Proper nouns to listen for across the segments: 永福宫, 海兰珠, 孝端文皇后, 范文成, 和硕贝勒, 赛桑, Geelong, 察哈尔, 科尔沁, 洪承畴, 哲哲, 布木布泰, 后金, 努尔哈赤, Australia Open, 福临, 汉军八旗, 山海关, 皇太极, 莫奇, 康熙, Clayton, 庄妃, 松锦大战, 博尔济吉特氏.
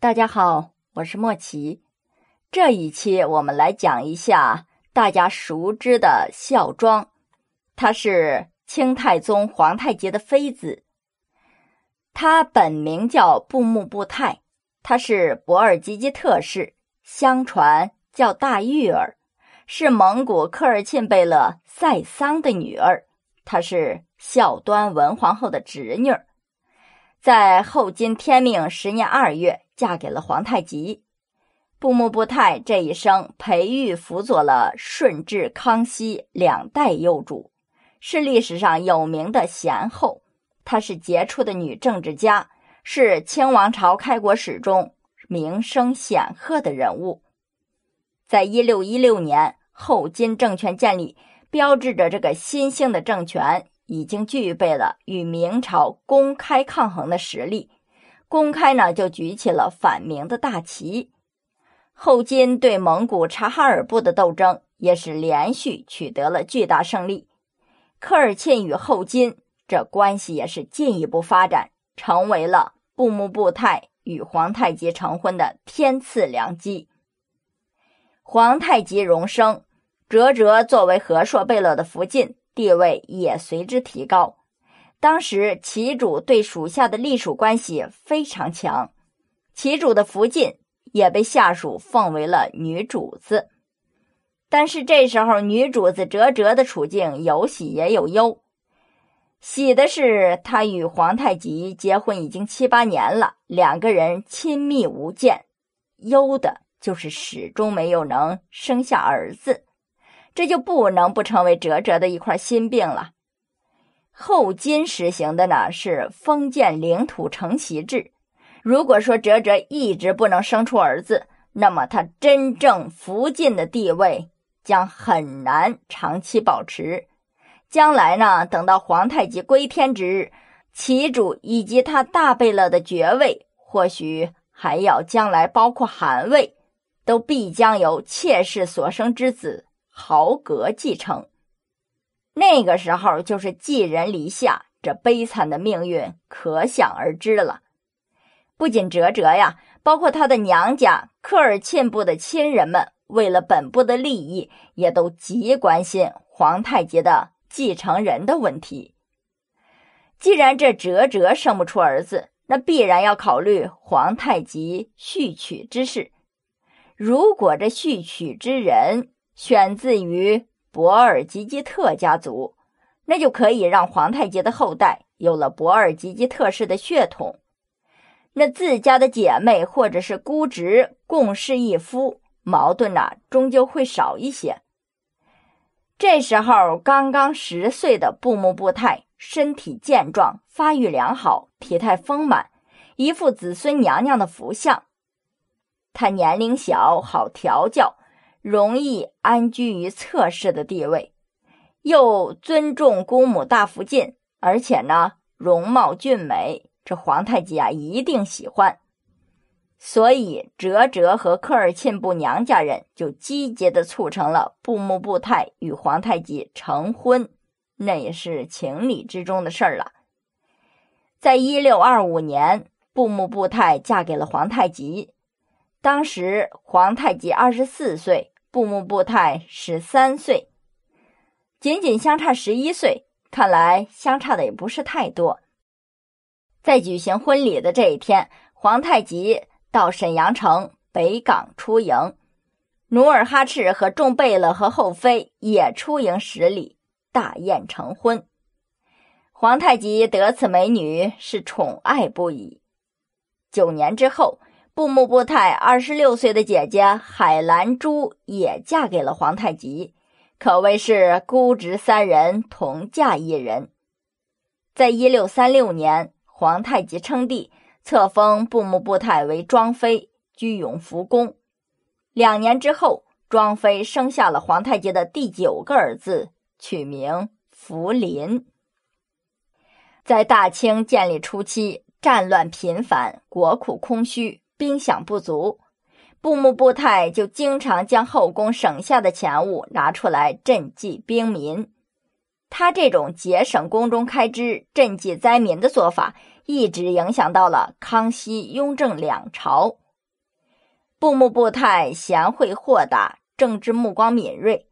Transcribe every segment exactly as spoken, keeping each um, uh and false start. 大家好，我是莫奇。这一期我们来讲一下大家熟知的孝庄，他是清太宗皇太极的妃子。他本名叫布木布泰，他是博尔济吉特氏，相传叫大玉儿，是蒙古科尔沁贝勒赛桑的女儿，她是孝端文皇后的侄女，在后金天命十年二月嫁给了皇太极。布木布泰这一生培育辅佐了顺治、康熙两代幼主，是历史上有名的贤后。她是杰出的女政治家，是清王朝开国史中名声显赫的人物。在一六一六年，后金政权建立，标志着这个新兴的政权已经具备了与明朝公开抗衡的实力。公开呢，就举起了反明的大旗。后金对蒙古察哈尔部的斗争也是连续取得了巨大胜利。科尔沁与后金这关系也是进一步发展，成为了布木布泰与皇太极成婚的天赐良机。皇太极荣升，哲哲作为和硕贝勒的福晋，地位也随之提高。当时旗主对属下的隶属关系非常强，旗主的福晋也被下属奉为了女主子。但是这时候女主子哲哲的处境有喜也有忧，喜的是她与皇太极结婚已经七八年了，两个人亲密无间；忧的就是始终没有能生下儿子，这就不能不成为哲哲的一块心病了。后金实行的呢是封建领土承袭制，如果说哲哲一直不能生出儿子，那么他真正福晋的地位将很难长期保持。将来呢，等到皇太极归天之日，旗主以及他大贝勒的爵位，或许还要将来包括汗位，都必将由妾室所生之子豪格继承。那个时候就是寄人篱下，这悲惨的命运可想而知了。不仅哲哲呀，包括他的娘家科尔沁部的亲人们，为了本部的利益，也都极关心皇太极的继承人的问题。既然这哲哲生不出儿子，那必然要考虑皇太极续娶之事。如果这续娶之人选自于博尔济吉特家族，那就可以让皇太极的后代有了博尔济吉特氏的血统。那自家的姐妹或者是姑侄共侍一夫，矛盾呢、啊、终究会少一些。这时候刚刚十岁的布木布泰身体健壮，发育良好，体态丰满，一副子孙娘娘的福相。她年龄小，好调教，容易安居于侧室的地位，又尊重姑母大福晋，而且呢容貌俊美，这皇太极啊一定喜欢。所以哲哲和科尔沁部娘家人就积极地促成了布木布泰与皇太极成婚，那也是情理之中的事儿了。在一六二五年，布木布泰嫁给了皇太极。当时皇太极二十四岁，布木布泰十三岁，仅仅相差十一岁，看来相差的也不是太多。在举行婚礼的这一天，皇太极到沈阳城北港出迎，努尔哈赤和众贝勒和后妃也出迎十里，大宴成婚。皇太极得此美女，是宠爱不已。九年之后，布木布泰二十六岁的姐姐海兰珠也嫁给了皇太极，可谓是姑侄三人同嫁一人。在一六三六年，皇太极称帝，册封布木布泰为庄妃，居永福宫。两年之后，庄妃生下了皇太极的第九个儿子，取名福临。在大清建立初期，战乱频繁，国库空虚，兵饷不足，布木布泰就经常将后宫省下的钱物拿出来赈济兵民。他这种节省宫中开支、赈济灾民的做法，一直影响到了康熙、雍正两朝，布木布太贤惠豁达，政治目光敏锐。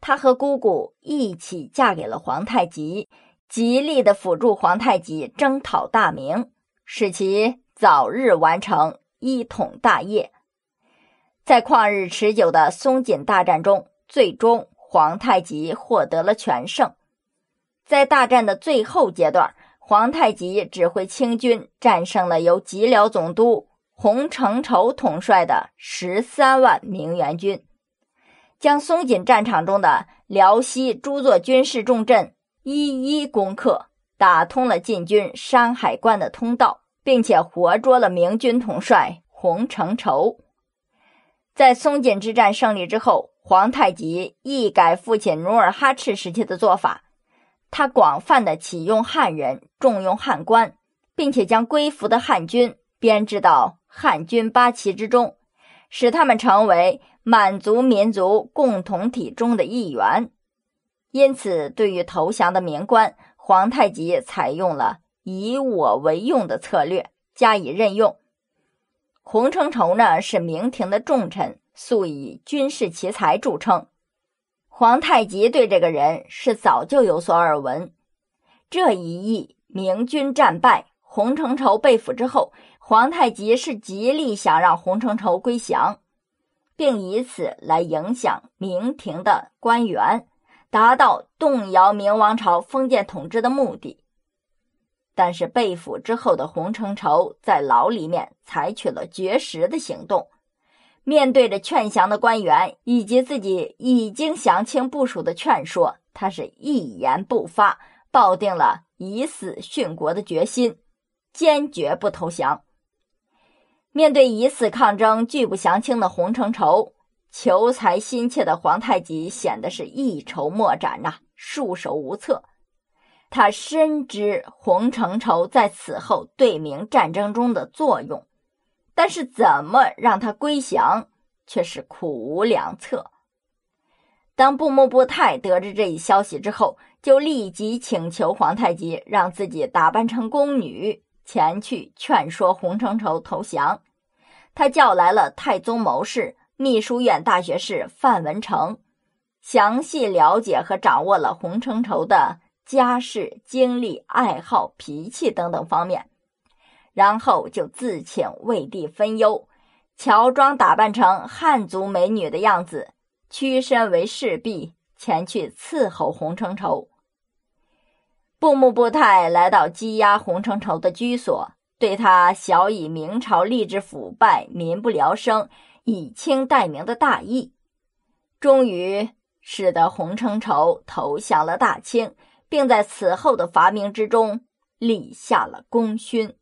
他和姑姑一起嫁给了皇太极，极力地辅助皇太极征讨大明，使其早日完成一统大业。在旷日持久的松锦大战中，最终皇太极获得了全胜。在大战的最后阶段，皇太极指挥清军战胜了由吉辽总督洪承畴统帅的十三万明援军，将松锦战场中的辽西诸座军事重镇一一攻克，打通了晋军山海关的通道，并且活捉了明军统帅洪承畴。在松锦之战胜利之后，皇太极一改父亲努尔哈赤时期的做法，他广泛地启用汉人，重用汉官，并且将归服的汉军编制到汉军八旗之中，使他们成为满族民族共同体中的一员。因此，对于投降的明官，皇太极采用了以我为用的策略加以任用。洪承畴呢，是明廷的重臣，素以军事奇才著称。皇太极对这个人是早就有所耳闻。这一役明军战败，洪承畴被俘之后，皇太极是极力想让洪承畴归降，并以此来影响明廷的官员，达到动摇明王朝封建统治的目的。但是被俘之后的洪承畴在牢里面采取了绝食的行动，面对着劝降的官员以及自己已经降清部属的劝说，他是一言不发，抱定了以死殉国的决心，坚决不投降。面对以死抗争拒不降清的洪承畴，求才心切的皇太极显得是一筹莫展啊，束手无策。他深知洪承畴在此后对明战争中的作用，但是怎么让他归降却是苦无良策。当布木布泰得知这一消息之后，就立即请求皇太极让自己打扮成宫女前去劝说洪承畴投降。他叫来了太宗谋士、秘书院大学士范文成，详细了解和掌握了洪承畴的家世、经历、爱好、脾气等等方面，然后就自请为帝分忧，乔装打扮成汉族美女的样子，屈身为侍婢前去伺候洪承畴。布木布泰来到羁押洪承畴的居所，对他小以明朝吏治腐败、民不聊生、以清代明的大义，终于使得洪承畴投降了大清，并在此后的伐明之中立下了功勋。